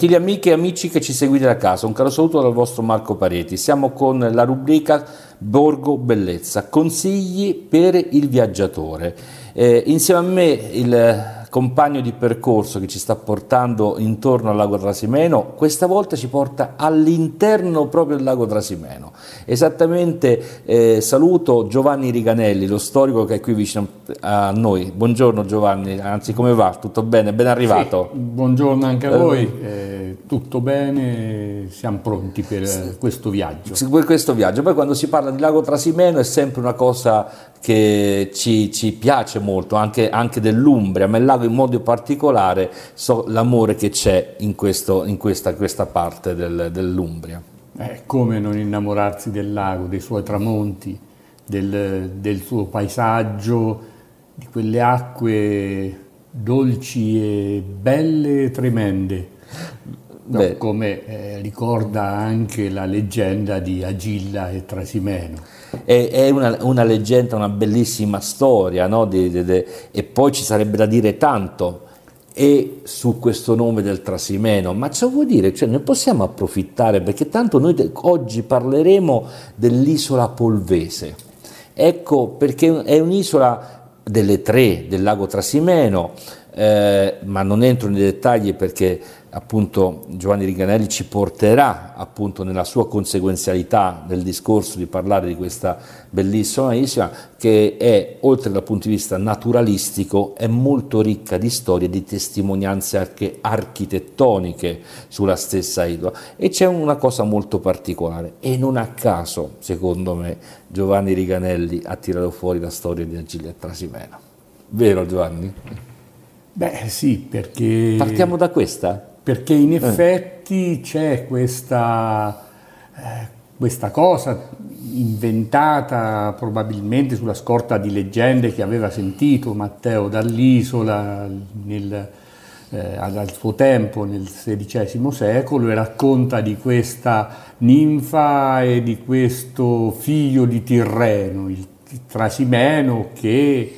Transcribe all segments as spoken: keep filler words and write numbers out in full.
Gentili amiche e amici che ci seguite da casa, un caro saluto dal vostro Marco Pareti. Siamo con la rubrica Borgo Bellezza, consigli per il viaggiatore. Eh, insieme a me il compagno di percorso che ci sta portando intorno al lago Trasimeno, questa volta ci porta all'interno proprio del lago Trasimeno. Esattamente, eh, saluto Giovanni Riganelli, lo storico che è qui vicino a noi. Buongiorno Giovanni, anzi come va? Tutto bene? Ben arrivato? Sì, buongiorno anche a voi, eh, tutto bene, siamo pronti per sì. questo viaggio. Sì, per questo viaggio, poi quando si parla di lago Trasimeno è sempre una cosa che ci, ci piace molto, anche, anche dell'Umbria, ma il lago in modo particolare, so l'amore che c'è in, questo, in questa, questa parte del, dell'Umbria. Eh, come non innamorarsi del lago, dei suoi tramonti, del, del suo paesaggio, di quelle acque dolci e belle e tremende. No, come eh, ricorda anche la leggenda di Agilla e Trasimeno. È, è una, una leggenda, una bellissima storia, no? De, de, de, e poi ci sarebbe da dire tanto e su questo nome del Trasimeno, ma ciò vuol dire, cioè, ne possiamo approfittare, perché tanto noi oggi parleremo dell'isola Polvese. Ecco, perché è un'isola delle tre del lago Trasimeno, eh, ma non entro nei dettagli perché appunto Giovanni Riganelli ci porterà appunto nella sua conseguenzialità del discorso di parlare di questa bellissima isola che è, oltre dal punto di vista naturalistico, è molto ricca di storie, di testimonianze anche architettoniche sulla stessa isola, e c'è una cosa molto particolare e non a caso, secondo me, Giovanni Riganelli ha tirato fuori la storia di Agilla e Trasimeno. Vero Giovanni? Beh sì, perché... Partiamo da questa? Perché in effetti c'è questa, eh, questa cosa inventata probabilmente sulla scorta di leggende che aveva sentito Matteo dall'isola nel, eh, al suo tempo nel sedicesimo secolo, e racconta di questa ninfa e di questo figlio di Tirreno, il Trasimeno, che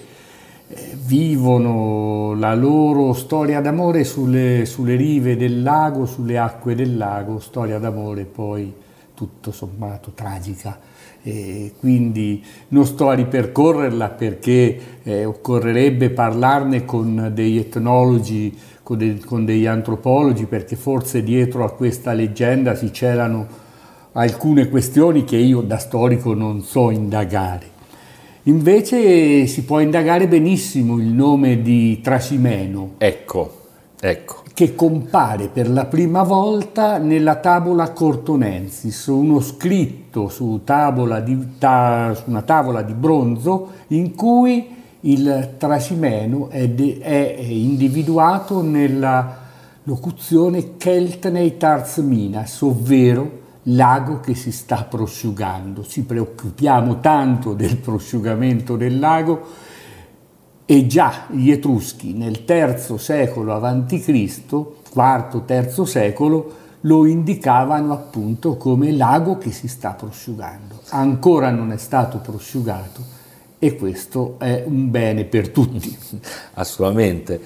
vivono la loro storia d'amore sulle, sulle rive del lago, sulle acque del lago, storia d'amore poi tutto sommato tragica, e quindi non sto a ripercorrerla perché eh, occorrerebbe parlarne con degli etnologi, con, de, con degli antropologi, perché forse dietro a questa leggenda si celano alcune questioni che io da storico non so indagare. Invece si può indagare benissimo il nome di Trasimeno, ecco, ecco. che compare per la prima volta nella tabula Cortonensis, uno scritto su, tavola di, ta, su una tavola di bronzo in cui il Trasimeno è, de, è individuato nella locuzione Keltnei Tarzmina, ovvero lago che si sta prosciugando. Ci preoccupiamo tanto del prosciugamento del lago, e già gli Etruschi nel terzo secolo avanti Cristo, quarto terzo secolo, lo indicavano appunto come lago che si sta prosciugando. Ancora non è stato prosciugato, e questo è un bene per tutti. Assolutamente.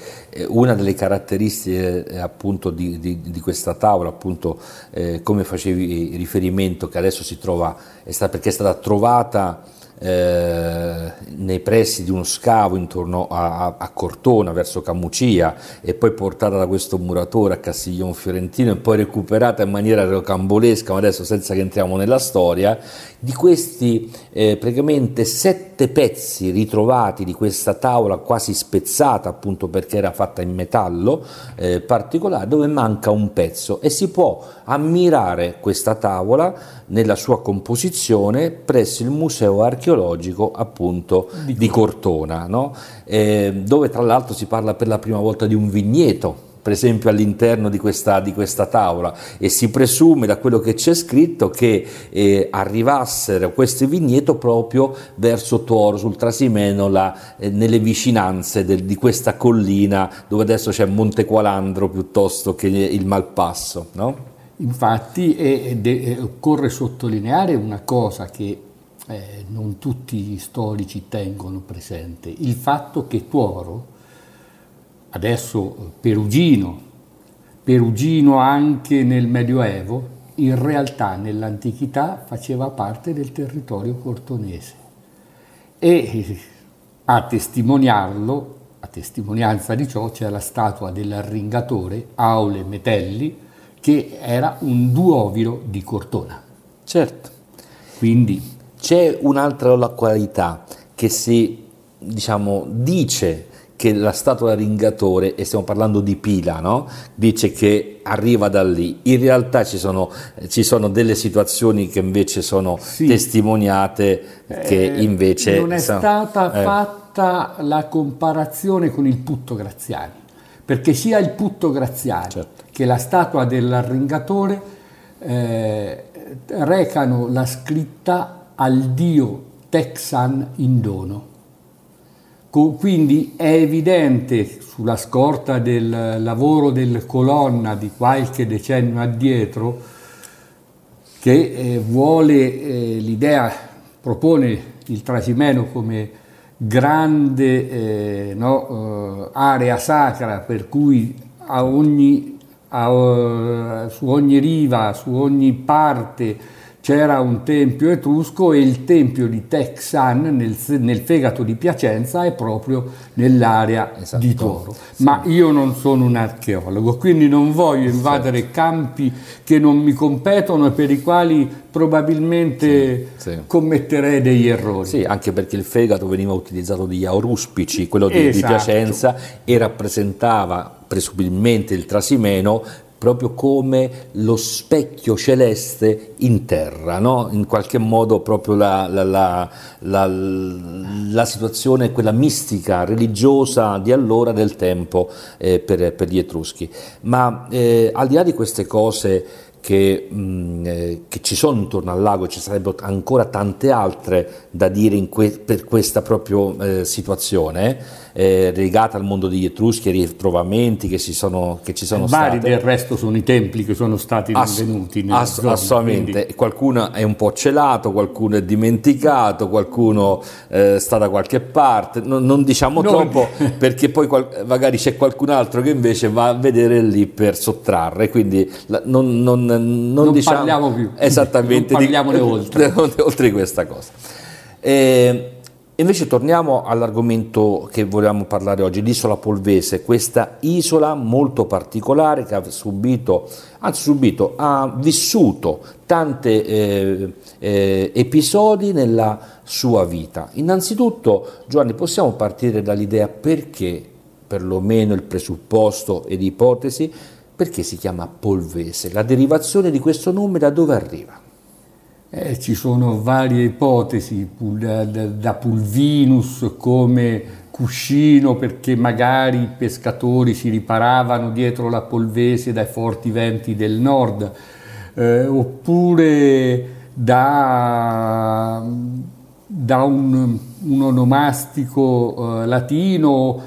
Una delle caratteristiche appunto di, di, di questa tavola, appunto eh, come facevi riferimento, che adesso si trova, è stata, perché è stata trovata eh, nei pressi di uno scavo intorno a, a Cortona verso Camucia, e poi portata da questo muratore a Castiglion Fiorentino e poi recuperata in maniera rocambolesca, ma adesso senza che entriamo nella storia. Di questi eh, praticamente sette pezzi ritrovati di questa tavola quasi spezzata, appunto perché era fatta in metallo eh, particolare, dove manca un pezzo, e si può ammirare questa tavola nella sua composizione presso il Museo Archeologico appunto di, di Cortona, no? eh, dove tra l'altro si parla per la prima volta di un vigneto, per esempio all'interno di questa, di questa tavola, e si presume da quello che c'è scritto che eh, arrivassero questi vigneti proprio verso Tuoro, sul Trasimeno, la, eh, nelle vicinanze del, di questa collina dove adesso c'è Monte Qualandro piuttosto che il Malpasso, no? Infatti è, è, occorre sottolineare una cosa che eh, non tutti gli storici tengono presente, il fatto che Tuoro, adesso perugino, perugino anche nel Medioevo, in realtà nell'antichità faceva parte del territorio cortonese e a testimoniarlo, a testimonianza di ciò, c'è la statua dell'arringatore Aule Metelli, che era un duoviro di Cortona. Certo. Quindi c'è un'altra località che si, diciamo, dice che la statua dell'arringatore, e stiamo parlando di Pila, no? Dice che arriva da lì. In realtà ci sono, ci sono delle situazioni che invece sono sì. testimoniate che eh, invece... Non è sono, stata eh. fatta la comparazione con il Putto Graziani, perché sia il Putto Graziani certo. che la statua dell'arringatore eh, recano la scritta al dio Texan in dono. Quindi è evidente, sulla scorta del lavoro del Colonna di qualche decennio addietro, che eh, vuole eh, l'idea, propone il Trasimeno come grande eh, no, eh, area sacra, per cui a ogni, a, su ogni riva, su ogni parte c'era un tempio etrusco, e il tempio di Texan nel, nel fegato di Piacenza è proprio nell'area esatto. di Tuoro. Sì. Ma io non sono un archeologo, quindi non voglio invadere sì. campi che non mi competono e per i quali probabilmente sì. Sì. commetterei degli errori. Sì, anche perché il fegato veniva utilizzato dagli auruspici, quello di, esatto. di Piacenza, e rappresentava presumibilmente il Trasimeno proprio come lo specchio celeste in terra, no? In qualche modo proprio la, la, la, la, la situazione, quella mistica, religiosa di allora, del tempo eh, per, per gli Etruschi. Ma eh, al di là di queste cose che, mh, eh, che ci sono intorno al lago, ci sarebbero ancora tante altre da dire in que- per questa proprio eh, situazione, Eh, legata al mondo degli Etruschi, ai ritrovamenti che, si sono, che ci sono vari state. Del resto sono i templi che sono stati Ass- rinvenuti. Ass- zona, assolutamente, quindi... qualcuno è un po' celato, qualcuno è dimenticato, qualcuno eh, sta da qualche parte, no, non diciamo no, troppo perché poi qual- magari c'è qualcun altro che invece va a vedere lì per sottrarre, quindi la, non, non, non, non diciamo, parliamo più, esattamente, non parliamone di, oltre. oltre questa cosa. Eh, Invece torniamo all'argomento che volevamo parlare oggi, l'isola Polvese, questa isola molto particolare che ha subito, anzi subito, ha vissuto tanti eh, eh, episodi nella sua vita. Innanzitutto, Giovanni, possiamo partire dall'idea perché, perlomeno il presupposto ed ipotesi, perché si chiama Polvese, la derivazione di questo nome da dove arriva? Eh, ci sono varie ipotesi, da Pulvinus come cuscino, perché magari i pescatori si riparavano dietro la Polvese dai forti venti del nord, eh, oppure da, da un, un onomastico eh, latino,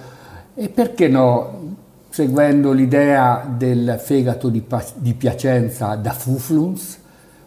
e perché no, seguendo l'idea del fegato di, di Piacenza, da Fufluns,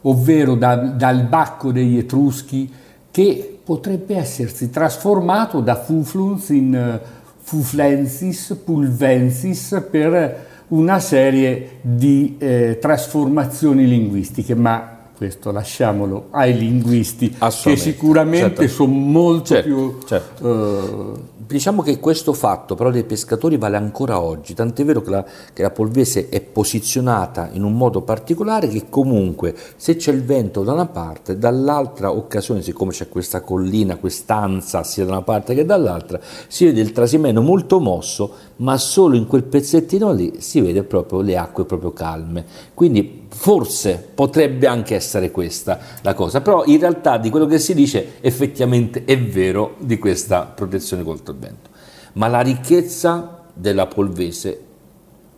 ovvero da, dal bacco degli Etruschi, che potrebbe essersi trasformato da Fufluns in Fuflensis, Pulvensis, per una serie di eh, trasformazioni linguistiche, ma questo lasciamolo ai linguisti, che sicuramente certo. sono molto certo, più... Certo. Uh... Diciamo che questo fatto però dei pescatori vale ancora oggi, tant'è vero che la, che la Polvese è posizionata in un modo particolare, che comunque se c'è il vento da una parte, dall'altra occasione, siccome c'è questa collina, quest'ansa sia da una parte che dall'altra, si vede il Trasimeno molto mosso, ma solo in quel pezzettino lì si vede proprio le acque proprio calme, quindi forse potrebbe anche essere questa la cosa, però in realtà di quello che si dice effettivamente è vero di questa protezione contro il vento. Ma la ricchezza della Polvese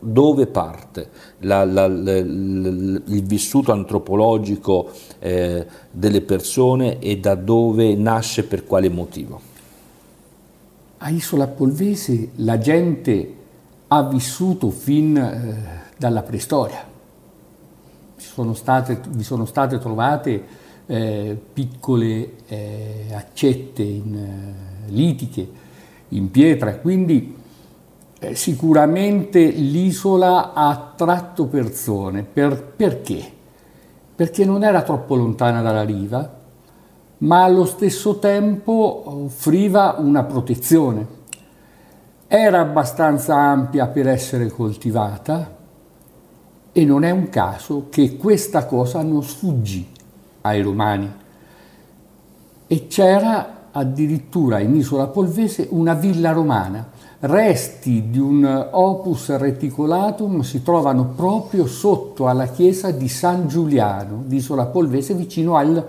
dove parte? La, la, la, il, il vissuto antropologico eh, delle persone, e da dove nasce, per quale motivo? A Isola Polvese la gente ha vissuto fin eh, dalla preistoria. Sono state, vi sono state trovate eh, piccole eh, accette in, eh, litiche, in pietra, quindi eh, sicuramente l'isola ha attratto persone. Per, perché? Perché non era troppo lontana dalla riva, ma allo stesso tempo offriva una protezione. Era abbastanza ampia per essere coltivata e non è un caso che questa cosa non sfuggì ai romani. E c'era addirittura in Isola Polvese una villa romana. Resti di un opus reticolatum si trovano proprio sotto alla chiesa di San Giuliano di Isola Polvese, vicino al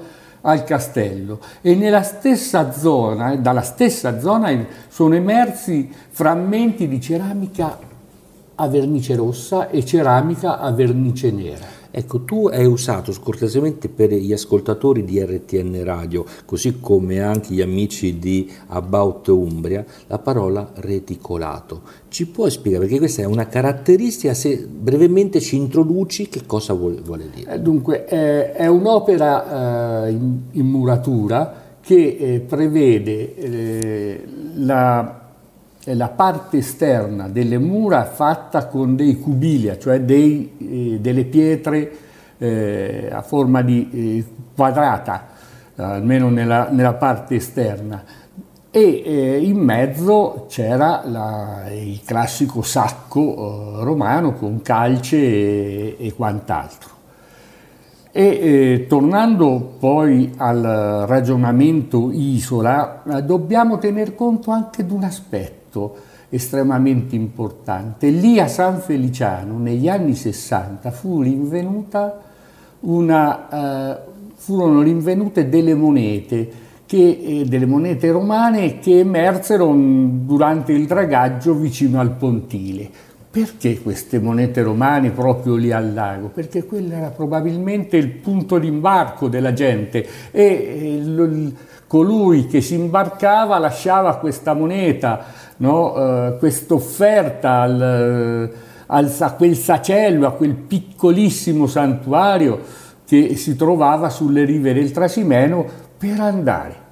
al castello, e nella stessa zona, dalla stessa zona sono emersi frammenti di ceramica a vernice rossa e ceramica a vernice nera. Ecco, tu hai usato scortesemente per gli ascoltatori di R T N Radio, così come anche gli amici di About Umbria, la parola reticolato. Ci puoi spiegare, perché questa è una caratteristica, se brevemente ci introduci che cosa vuole, vuole dire? Dunque, eh, è un'opera eh, in, in muratura che eh, prevede eh, la... la parte esterna delle mura fatta con dei cubilia, cioè dei, eh, delle pietre eh, a forma di eh, quadrata, almeno nella, nella parte esterna, e eh, in mezzo c'era la, il classico sacco eh, romano con calce e, e quant'altro. E eh, tornando poi al ragionamento isola, eh, dobbiamo tener conto anche di un aspetto estremamente importante. Lì a San Feliciano negli anni sessanta fu rinvenuta una, eh, furono rinvenute delle monete, che, eh, delle monete romane che emersero durante il dragaggio vicino al pontile. Perché queste monete romane proprio lì al lago? Perché quello era probabilmente il punto di imbarco della gente e eh, l- colui che si imbarcava lasciava questa moneta, no? eh, quest'offerta al, al, a quel sacello, a quel piccolissimo santuario che si trovava sulle rive del Trasimeno per andare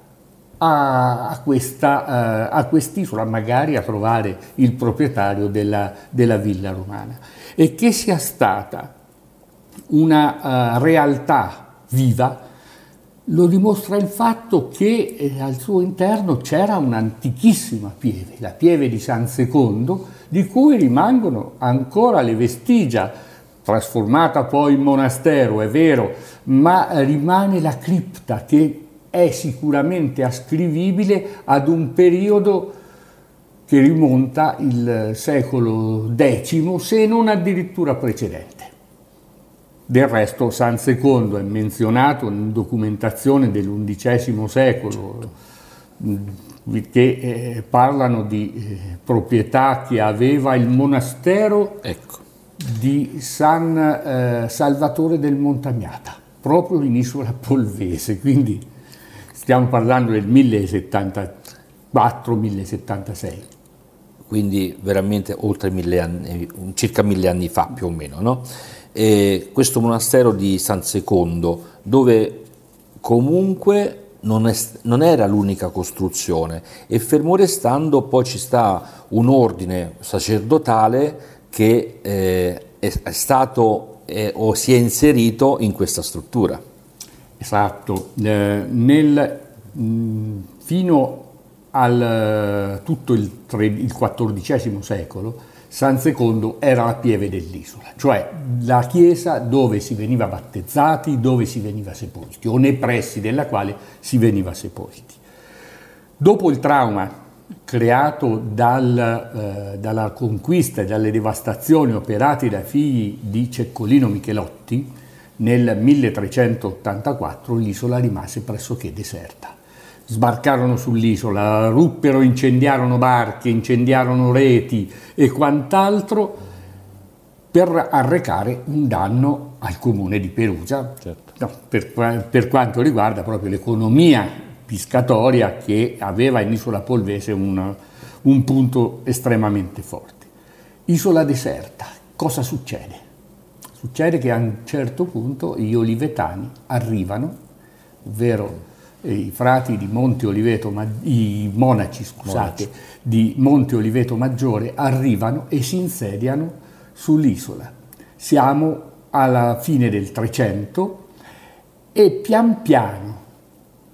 a, a, questa, eh, a quest'isola, magari a trovare il proprietario della, della villa romana. E che sia stata una uh, realtà viva lo dimostra il fatto che eh, al suo interno c'era un'antichissima pieve, la pieve di San Secondo, di cui rimangono ancora le vestigia, trasformata poi in monastero, è vero, ma rimane la cripta, che è sicuramente ascrivibile ad un periodo che rimonta il secolo decimo, se non addirittura precedente. Del resto San Secondo è menzionato in documentazione dell'undicesimo secolo, che eh, parlano di eh, proprietà che aveva il monastero, ecco, di San eh, Salvatore del Montagnata, proprio in Isola Polvese, quindi stiamo parlando del mille settantaquattro mille settantasei. Quindi veramente oltre mille anni, circa mille anni fa più o meno, no? E questo monastero di San Secondo, dove comunque non, è, non era l'unica costruzione, e fermo restando poi ci sta un ordine sacerdotale che eh, è, è stato eh, o si è inserito in questa struttura. Esatto, eh, nel, mh, fino al tutto il, tre, il quattordicesimo secolo San Secondo era la pieve dell'isola, cioè la chiesa dove si veniva battezzati, dove si veniva sepolti, o nei pressi della quale si veniva sepolti. Dopo il trauma creato dal, eh, dalla conquista e dalle devastazioni operate dai figli di Ceccolino Michelotti, nel milletrecentottantaquattro l'isola rimase pressoché deserta. Sbarcarono sull'isola, ruppero, incendiarono barche, incendiarono reti e quant'altro per arrecare un danno al comune di Perugia, certo. No, per, per quanto riguarda proprio l'economia pescatoria, che aveva in Isola Polvese un, un punto estremamente forte. Isola deserta, cosa succede? Succede che a un certo punto gli olivetani arrivano, ovvero i frati di Monte Oliveto, i monaci, scusate, monaci. di Monte Oliveto Maggiore arrivano e si insediano sull'isola. Siamo alla fine del Trecento e pian piano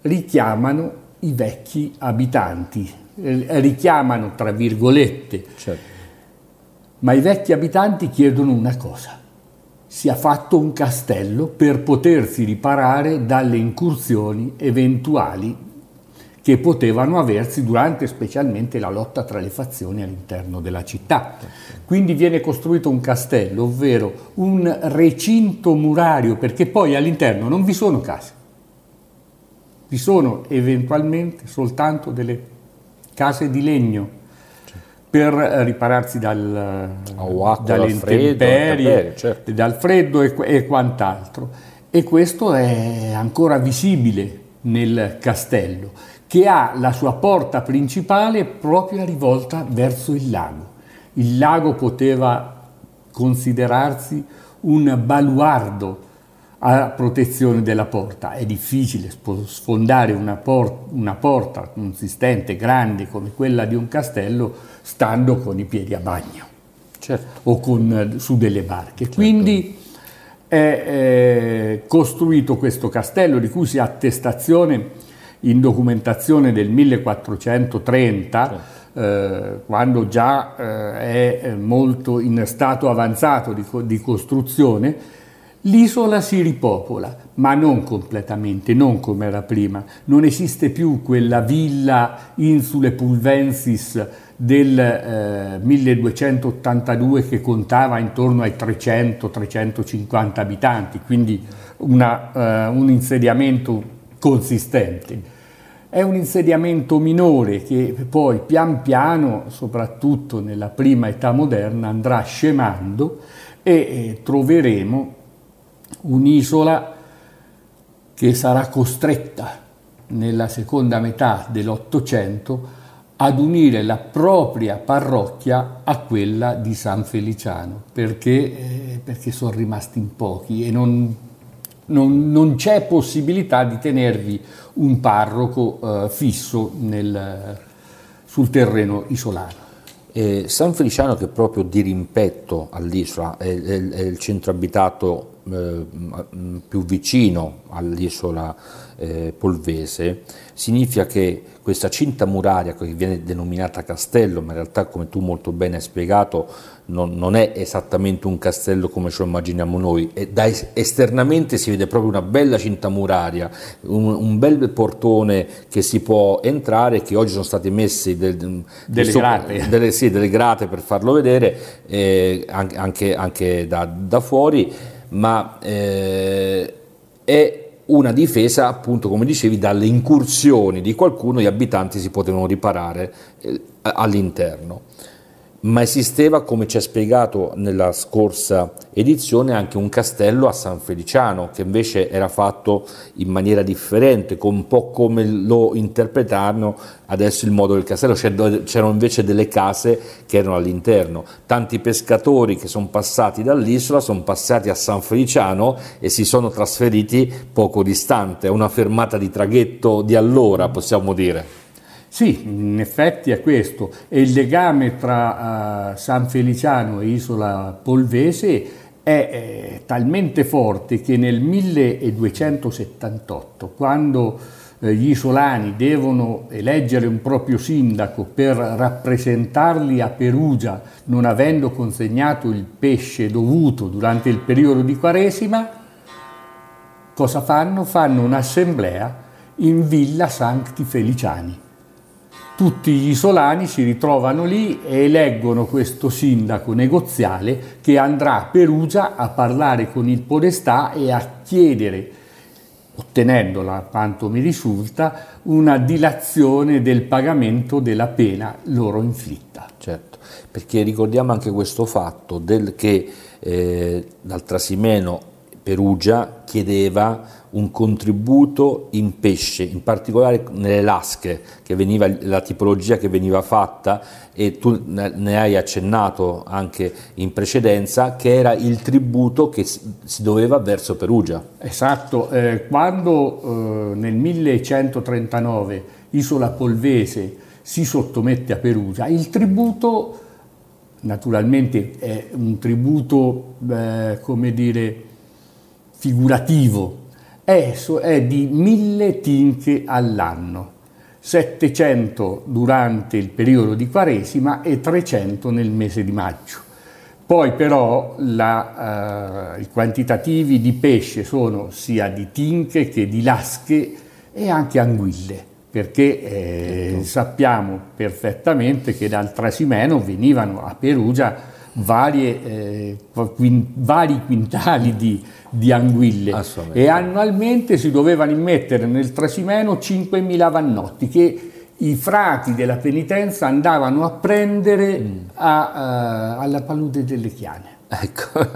richiamano i vecchi abitanti, richiamano tra virgolette, certo. Ma i vecchi abitanti chiedono una cosa: sia fatto un castello per potersi riparare dalle incursioni eventuali che potevano aversi durante specialmente la lotta tra le fazioni all'interno della città. Quindi viene costruito un castello, ovvero un recinto murario, perché poi all'interno non vi sono case, vi sono eventualmente soltanto delle case di legno per ripararsi dal, acqua, dalle intemperie, certo. dal freddo e, e quant'altro. E questo è ancora visibile nel castello, che ha la sua porta principale proprio rivolta verso il lago. Il lago poteva considerarsi un baluardo a protezione della porta. È difficile sfondare una, por- una porta consistente, grande, come quella di un castello, stando con i piedi a bagno, certo. o con, su delle barche. Certo. Quindi è, è costruito questo castello, di cui si ha attestazione in documentazione del millequattrocentotrenta, certo. Eh, quando già eh, è molto in stato avanzato di, co- di costruzione. L'isola si ripopola, ma non completamente, non come era prima. Non esiste più quella villa Insulae Pulvensis del eh, milleduecentottantadue che contava intorno ai trecento trecentocinquanta abitanti, quindi una, eh, un insediamento consistente. È un insediamento minore che poi pian piano, soprattutto nella prima età moderna, andrà scemando e eh, troveremo un'isola che sarà costretta nella seconda metà dell'Ottocento ad unire la propria parrocchia a quella di San Feliciano, perché, eh, perché sono rimasti in pochi e non, non, non c'è possibilità di tenervi un parroco eh, fisso nel, sul terreno isolano. Eh, San Feliciano, che è proprio di rimpetto all'isola, è, è, è il centro abitato eh, più vicino all'isola eh, Polvese, significa che questa cinta muraria, che viene denominata castello, ma in realtà, come tu molto bene hai spiegato, non, non è esattamente un castello come ce lo immaginiamo noi, e da es- esternamente si vede proprio una bella cinta muraria, un, un bel portone che si può entrare, che oggi sono stati messi del, del, delle, sopra, grate. Delle, sì, delle grate per farlo vedere eh, anche, anche da, da fuori, ma eh, è una difesa, appunto, come dicevi, dalle incursioni di qualcuno. Gli abitanti si potevano riparare eh, all'interno, ma esisteva, come ci ha spiegato nella scorsa edizione, anche un castello a San Feliciano, che invece era fatto in maniera differente, con un po' come lo interpretano adesso il modo del castello. C'erano invece delle case che erano all'interno. Tanti pescatori che sono passati dall'isola sono passati a San Feliciano e si sono trasferiti poco distante, una fermata di traghetto di allora, possiamo dire. Sì, in effetti è questo, e il legame tra uh, San Feliciano e Isola Polvese è eh, talmente forte che nel milleduecentosettantotto, quando eh, gli isolani devono eleggere un proprio sindaco per rappresentarli a Perugia, non avendo consegnato il pesce dovuto durante il periodo di Quaresima, cosa fanno? Fanno un'assemblea in Villa Sancti Feliciani. Tutti gli isolani si ritrovano lì e eleggono questo sindaco negoziale che andrà a Perugia a parlare con il podestà e a chiedere, ottenendola a quanto mi risulta, una dilazione del pagamento della pena loro inflitta. Certo, perché ricordiamo anche questo fatto del che eh, dal Trasimeno Perugia chiedeva un contributo in pesce, in particolare nelle lasche, che veniva, la tipologia che veniva fatta, e tu ne hai accennato anche in precedenza, che era il tributo che si doveva verso Perugia. Esatto, eh, quando eh, nel millecentotrentanove Isola Polvese si sottomette a Perugia, il tributo naturalmente è un tributo, eh, come dire, figurativo, è, è di mille tinche all'anno, settecento durante il periodo di Quaresima e trecento nel mese di maggio. Poi però la, eh, i quantitativi di pesce sono sia di tinche che di lasche e anche anguille, perché eh, sappiamo perfettamente che dal Trasimeno venivano a Perugia varie, eh, quin, vari quintali di, di anguille, e annualmente si dovevano immettere nel Trasimeno cinquemila vannotti che i frati della penitenza andavano a prendere mm. a, uh, alla palude delle Chiane. Ecco,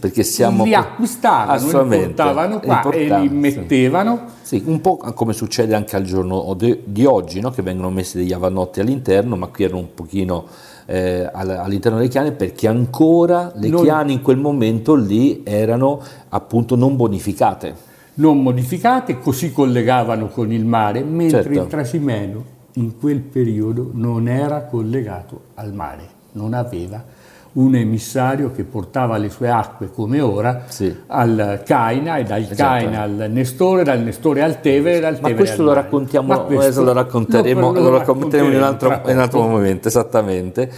perché siamo... Li acquistavano, li portavano qua e li mettevano. Sì, un po' come succede anche al giorno di oggi, no? Che vengono messi degli avannotti all'interno, ma qui erano un pochino eh, all'interno delle Chiane, perché ancora le non, Chiane in quel momento lì erano appunto non bonificate. Non modificate, così collegavano con il mare, mentre certo. il Trasimeno in quel periodo non era collegato al mare, non aveva un emissario che portava le sue acque come ora sì. al Caina e dal esatto. Caina al Nestore, dal Nestore al Tevere, dal Tevere. Ma questo lo raccontiamo, Ma questo lo racconteremo, lo, lo racconteremo in un altro, in un altro momento, esattamente.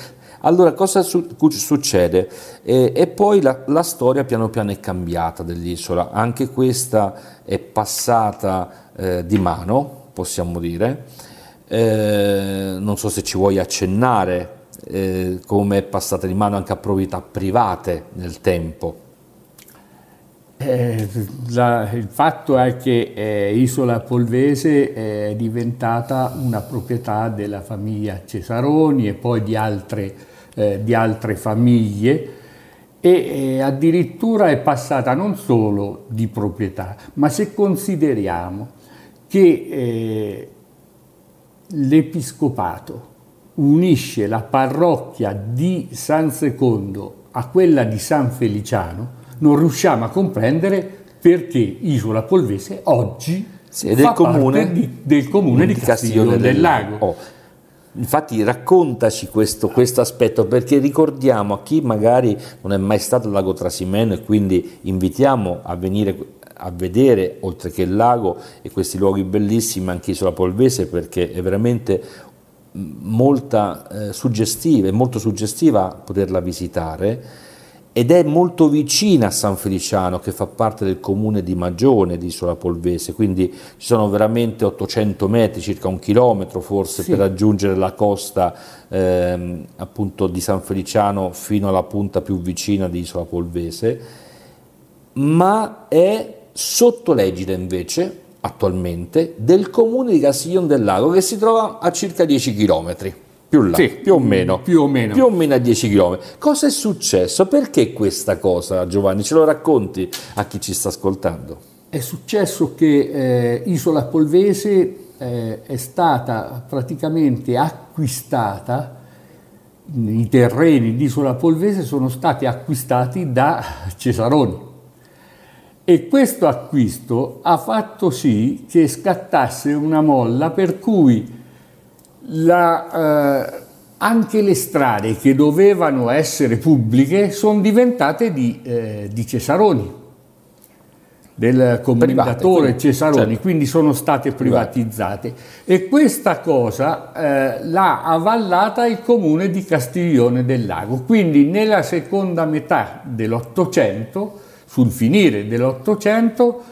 Allora, cosa su- succede? Eh, e poi la, la storia piano piano è cambiata dell'isola, anche questa è passata eh, di mano, possiamo dire. Eh, non so se ci vuoi accennare eh, come è passata di mano anche a proprietà private nel tempo. Eh, la, il fatto è che eh, Isola Polvese è diventata una proprietà della famiglia Cesaroni e poi di altre Eh, di altre famiglie e eh, addirittura è passata non solo di proprietà, ma se consideriamo che eh, l'Episcopato unisce la parrocchia di San Secondo a quella di San Feliciano, non riusciamo a comprendere perché Isola Polvese oggi sì, fa del comune, parte di, del comune di, di Castiglione del Lago. Oh. Infatti raccontaci questo, questo aspetto, perché ricordiamo a chi magari non è mai stato al lago Trasimeno, e quindi invitiamo a venire a vedere, oltre che il lago e questi luoghi bellissimi, anche Isola Polvese, perché è veramente molta, eh, suggestiva, è molto suggestiva poterla visitare, ed è molto vicina a San Feliciano, che fa parte del comune di Magione di Isola Polvese, quindi ci sono veramente ottocento metri, circa un chilometro forse, sì. per raggiungere la costa ehm, appunto di San Feliciano fino alla punta più vicina di Isola Polvese, ma è sotto l'egida invece attualmente del comune di Castiglion del Lago, che si trova a circa dieci chilometri. Più, là, sì, più, o meno, più o meno, più o meno a dieci chilometri. Cosa è successo? Perché questa cosa, Giovanni? Ce lo racconti a chi ci sta ascoltando? È successo che eh, Isola Polvese eh, è stata praticamente acquistata, i terreni di Isola Polvese sono stati acquistati da Cesaroni, e questo acquisto ha fatto sì che scattasse una molla per cui La, eh, anche le strade che dovevano essere pubbliche sono diventate di, eh, di Cesaroni, del commendatore Cesaroni, certo. quindi sono state privatizzate, e questa cosa eh, l'ha avallata il comune di Castiglione del Lago. Quindi nella seconda metà dell'Ottocento, sul finire dell'Ottocento,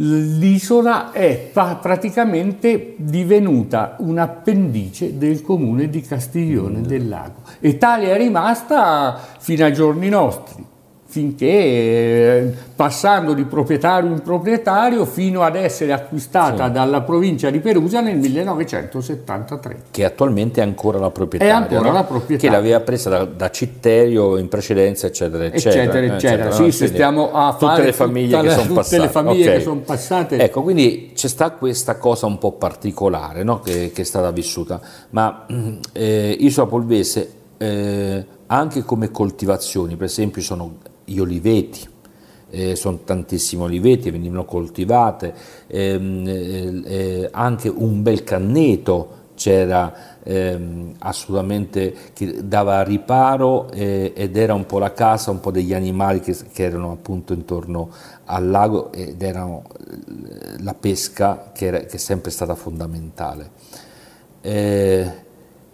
l'isola è praticamente divenuta un'appendice del comune di Castiglione mm. del Lago, e tale è rimasta fino ai giorni nostri. finché passando di proprietario in proprietario fino ad essere acquistata sì. dalla provincia di Perugia nel millenovecentosettantatré. Che attualmente è ancora la proprietaria. È ancora no? la proprietaria. Che l'aveva presa da, da Citterio in precedenza, eccetera, eccetera. Eccetera, eccetera. eccetera. Sì, no? se stiamo a tutte fare le famiglie tutta, che sono tutte passate. le famiglie okay. che sono passate. Ecco, quindi c'è sta questa cosa un po' particolare, no? che, che è stata vissuta. Ma eh, Isola Polvese, eh, anche come coltivazioni, per esempio, sono... gli oliveti, eh, sono tantissimi oliveti, venivano coltivate, ehm, eh, eh, anche un bel canneto c'era ehm, assolutamente, che dava riparo eh, ed era un po' la casa, un po' degli animali che, che erano appunto intorno al lago, ed erano la pesca che, era, che è sempre stata fondamentale. Eh,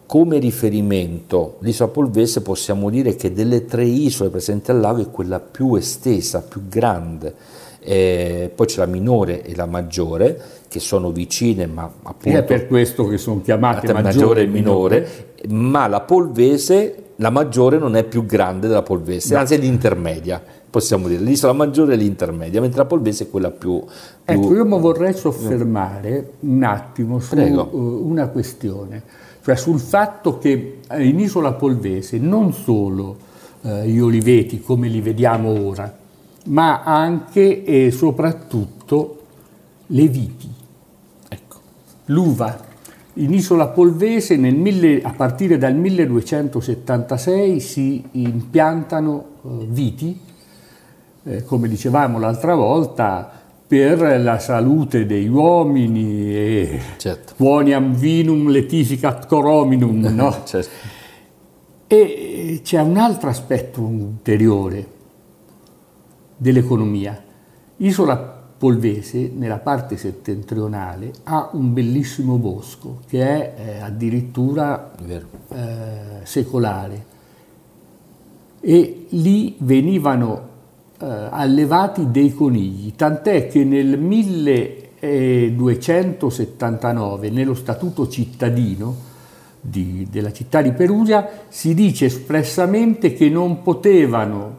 Come riferimento l'Isola Polvese possiamo dire che delle tre isole presenti al lago è quella più estesa, più grande, eh, poi c'è la minore e la maggiore che sono vicine, ma appunto… È per questo che sono chiamate maggiore e minore, minore, ma la Polvese, la maggiore non è più grande della Polvese, anzi è l'intermedia. Possiamo dire, l'isola maggiore è l'intermedia, mentre la Polvese è quella più... più... Ecco, io mi vorrei soffermare un attimo su Prego. una questione, cioè sul fatto che in Isola Polvese non solo eh, gli oliveti, come li vediamo ora, ma anche e soprattutto le viti, ecco. l'uva. In Isola Polvese nel mille, a partire dal milleduecentosettantasei si impiantano eh, viti, Eh, come dicevamo l'altra volta, per la salute degli uomini, e certo. quoniam vinum letificat corominum, no? certo. E c'è un altro aspetto ulteriore dell'economia. Isola Polvese, nella parte settentrionale, ha un bellissimo bosco che è eh, addirittura Vero. Eh, secolare, e lì venivano allevati dei conigli, tant'è che nel milleduecentosettantanove, nello statuto cittadino di, della città di Perugia, si dice espressamente che non potevano,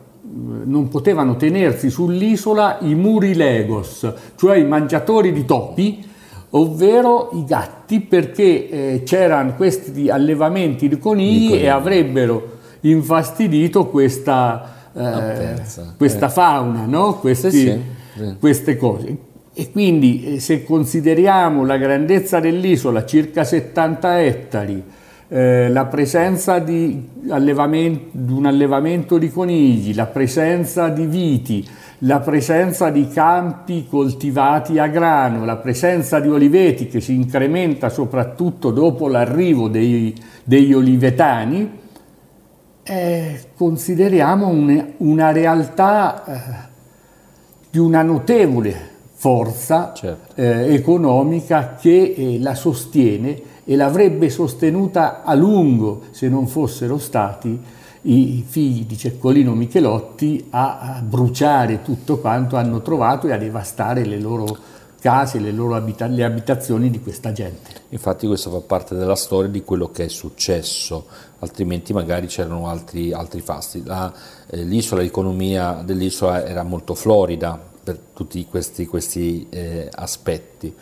non potevano tenersi sull'isola i murilegos, cioè i mangiatori di topi, ovvero i gatti, perché eh, c'erano questi allevamenti di conigli, di conigli e avrebbero infastidito questa... Eh, questa eh. fauna, no? Questi, sì, sì. queste cose. E quindi se consideriamo la grandezza dell'isola, circa settanta ettari, eh, la presenza di, allevamento, di un allevamento di conigli, la presenza di viti, la presenza di campi coltivati a grano, la presenza di oliveti che si incrementa soprattutto dopo l'arrivo dei, degli olivetani, Eh, consideriamo un, una realtà eh, di una notevole forza certo. eh, economica che eh, la sostiene e l'avrebbe sostenuta a lungo se non fossero stati i figli di Ceccolino Michelotti a, a bruciare tutto quanto hanno trovato e a devastare le loro case, le loro abita- le abitazioni di questa gente. Infatti questo fa parte della storia di quello che è successo, altrimenti magari c'erano altri, altri fasti. La, eh, l'isola, l'economia dell'isola era molto florida per tutti questi, questi eh, aspetti.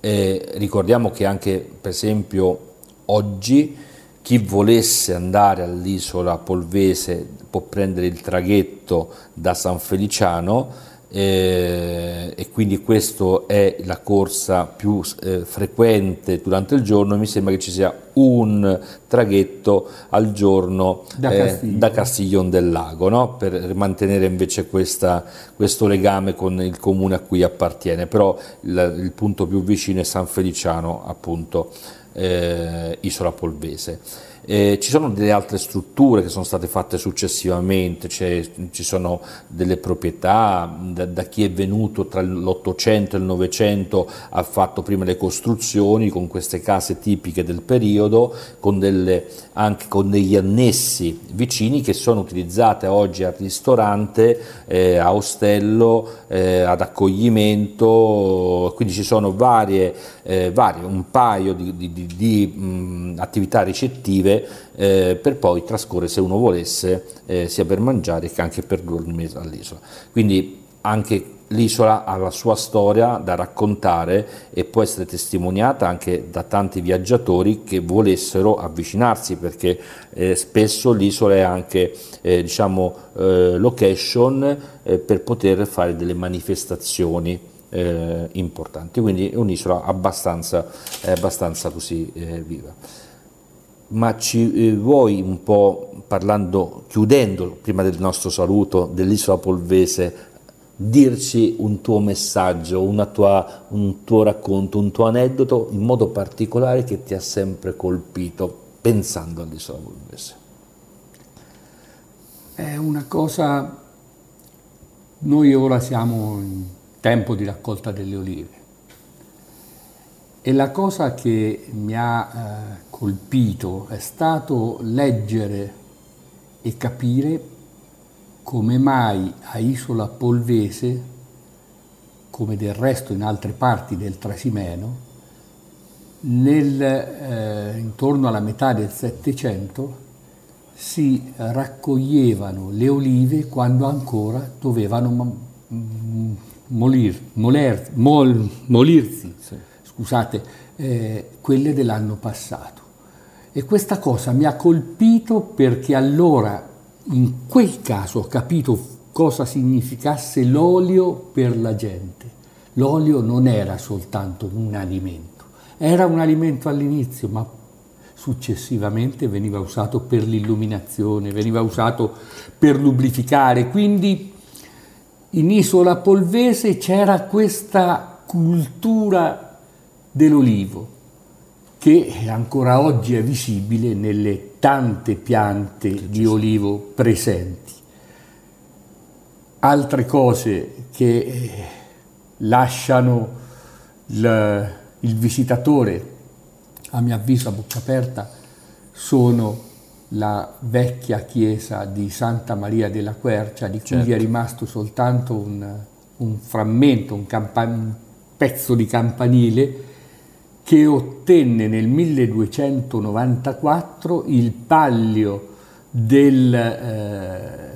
Eh, ricordiamo che anche per esempio oggi chi volesse andare all'Isola Polvese può prendere il traghetto da San Feliciano, Eh, e quindi questa è la corsa più eh, frequente durante il giorno. Mi sembra che ci sia un traghetto al giorno da, eh, Castiglion. da Castiglione del Lago, no? Per mantenere invece questa, questo legame con il comune a cui appartiene, però il, il punto più vicino è San Feliciano, appunto eh, Isola Polvese. Eh, ci sono delle altre strutture che sono state fatte successivamente, cioè, ci sono delle proprietà, da, da chi è venuto tra l'Ottocento e il Novecento ha fatto prima le costruzioni con queste case tipiche del periodo, con delle, anche con degli annessi vicini che sono utilizzate oggi al ristorante, eh, a ostello, eh, ad accoglimento, quindi ci sono varie, eh, varie un paio di, di, di, di mh, attività ricettive breve, eh, per poi trascorrere, se uno volesse, eh, sia per mangiare che anche per dormire all'isola. Quindi anche l'isola ha la sua storia da raccontare e può essere testimoniata anche da tanti viaggiatori che volessero avvicinarsi, perché eh, spesso l'isola è anche eh, diciamo, eh, location eh, per poter fare delle manifestazioni eh, importanti, quindi è un'isola abbastanza, eh, abbastanza così eh, viva. Ma ci eh, vuoi un po', parlando, chiudendo prima del nostro saluto, dell'isola Polvese, dirci un tuo messaggio, una tua, un tuo racconto, un tuo aneddoto in modo particolare che ti ha sempre colpito pensando all'isola Polvese? È una cosa, noi ora siamo in tempo di raccolta delle olive e la cosa che mi ha eh, colpito è stato leggere e capire come mai a Isola Polvese, come del resto in altre parti del Trasimeno, nel, eh, intorno alla metà del Settecento si raccoglievano le olive quando ancora dovevano molir, moler, mol, molirsi, sì. Scusate, eh, quelle dell'anno passato. E questa cosa mi ha colpito perché allora, in quel caso, ho capito cosa significasse l'olio per la gente. L'olio non era soltanto un alimento, era un alimento all'inizio, ma successivamente veniva usato per l'illuminazione, veniva usato per lubrificare. Quindi in Isola Polvese c'era questa cultura dell'olivo che ancora oggi è visibile nelle tante piante di olivo presenti. Altre cose che lasciano il, il visitatore, a mio avviso, a bocca aperta, sono la vecchia chiesa di Santa Maria della Quercia, di cui certo. è rimasto soltanto un, un frammento, un, un pezzo di campanile, che ottenne nel milleduecentonovantaquattro il pallio del, eh,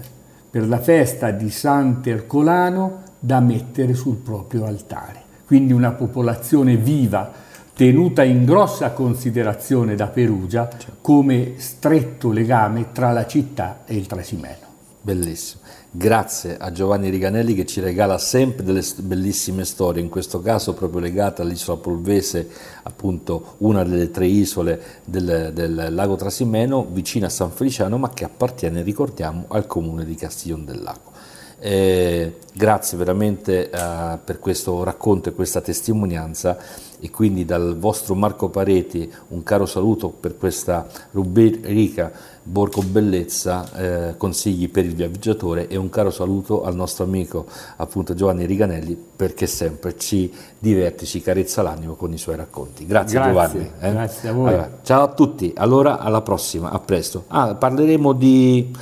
per la festa di Sant'Ercolano da mettere sul proprio altare. Quindi una popolazione viva, tenuta in grossa considerazione da Perugia come stretto legame tra la città e il Trasimeno. Bellissimo. Grazie a Giovanni Riganelli che ci regala sempre delle bellissime storie, in questo caso proprio legata all'isola Polvese, appunto una delle tre isole del, del lago Trasimeno, vicina a San Feliciano, ma che appartiene, ricordiamo, al comune di Castiglione del Lago. Eh, grazie veramente eh, per questo racconto e questa testimonianza, e quindi dal vostro Marco Pareti un caro saluto per questa rubrica Borgo Bellezza, eh, consigli per il viaggiatore, e un caro saluto al nostro amico appunto Giovanni Riganelli, perché sempre ci diverte, ci carezza l'animo con i suoi racconti. Grazie, grazie Giovanni. Eh? Grazie a voi. Allora, ciao a tutti, allora alla prossima, a presto. Ah, parleremo di...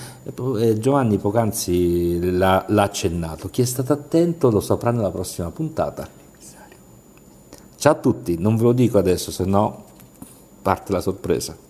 Giovanni poc'anzi l'ha, l'ha accennato, chi è stato attento lo saprà nella prossima puntata. Ciao a tutti, non ve lo dico adesso, se no parte la sorpresa.